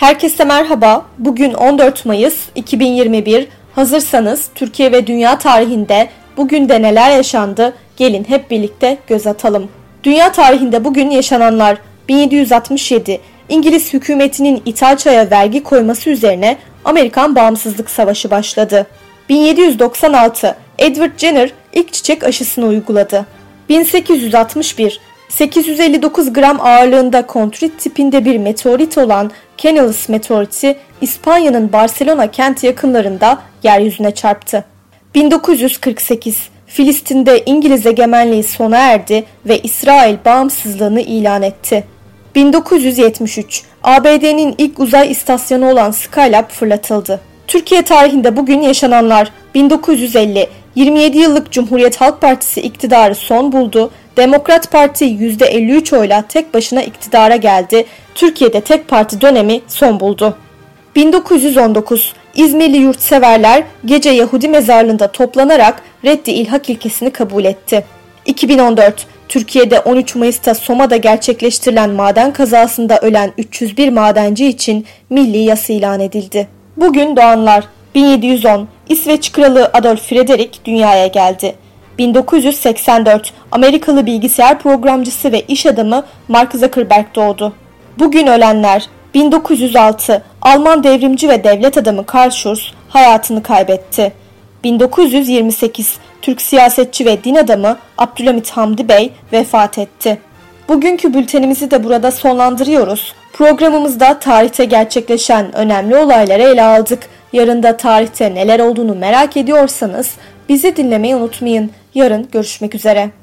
Herkese merhaba. Bugün 14 Mayıs 2021. Hazırsanız Türkiye ve dünya tarihinde bugün de neler yaşandı? Gelin hep birlikte göz atalım. Dünya tarihinde bugün yaşananlar: 1767 İngiliz hükümetinin İtalça'ya vergi koyması üzerine Amerikan Bağımsızlık Savaşı başladı. 1796 Edward Jenner ilk çiçek aşısını uyguladı. 1861 859 gram ağırlığında kontrit tipinde bir meteorit olan Canales meteoriti İspanya'nın Barcelona kenti yakınlarında yeryüzüne çarptı. 1948 Filistin'de İngiliz egemenliği sona erdi ve İsrail bağımsızlığını ilan etti. 1973 ABD'nin ilk uzay istasyonu olan Skylab fırlatıldı. Türkiye tarihinde bugün yaşananlar: 1950 27 yıllık Cumhuriyet Halk Partisi iktidarı son buldu. Demokrat Parti %53 oyla tek başına iktidara geldi. Türkiye'de tek parti dönemi son buldu. 1919 İzmirli yurtseverler gece Yahudi mezarlığında toplanarak reddi ilhak ilkesini kabul etti. 2014 Türkiye'de 13 Mayıs'ta Soma'da gerçekleştirilen maden kazasında ölen 301 madenci için milli yas ilan edildi. Bugün doğanlar: 1710 İsveç Kralı Adolf Frederick dünyaya geldi. 1984 Amerikalı bilgisayar programcısı ve iş adamı Mark Zuckerberg doğdu. Bugün ölenler: 1906 Alman devrimci ve devlet adamı Karl Schurz hayatını kaybetti. 1928 Türk siyasetçi ve din adamı Abdülhamit Hamdi Bey vefat etti. Bugünkü bültenimizi de burada sonlandırıyoruz. Programımızda tarihte gerçekleşen önemli olayları ele aldık. Yarın da tarihte neler olduğunu merak ediyorsanız bizi dinlemeyi unutmayın. Yarın görüşmek üzere.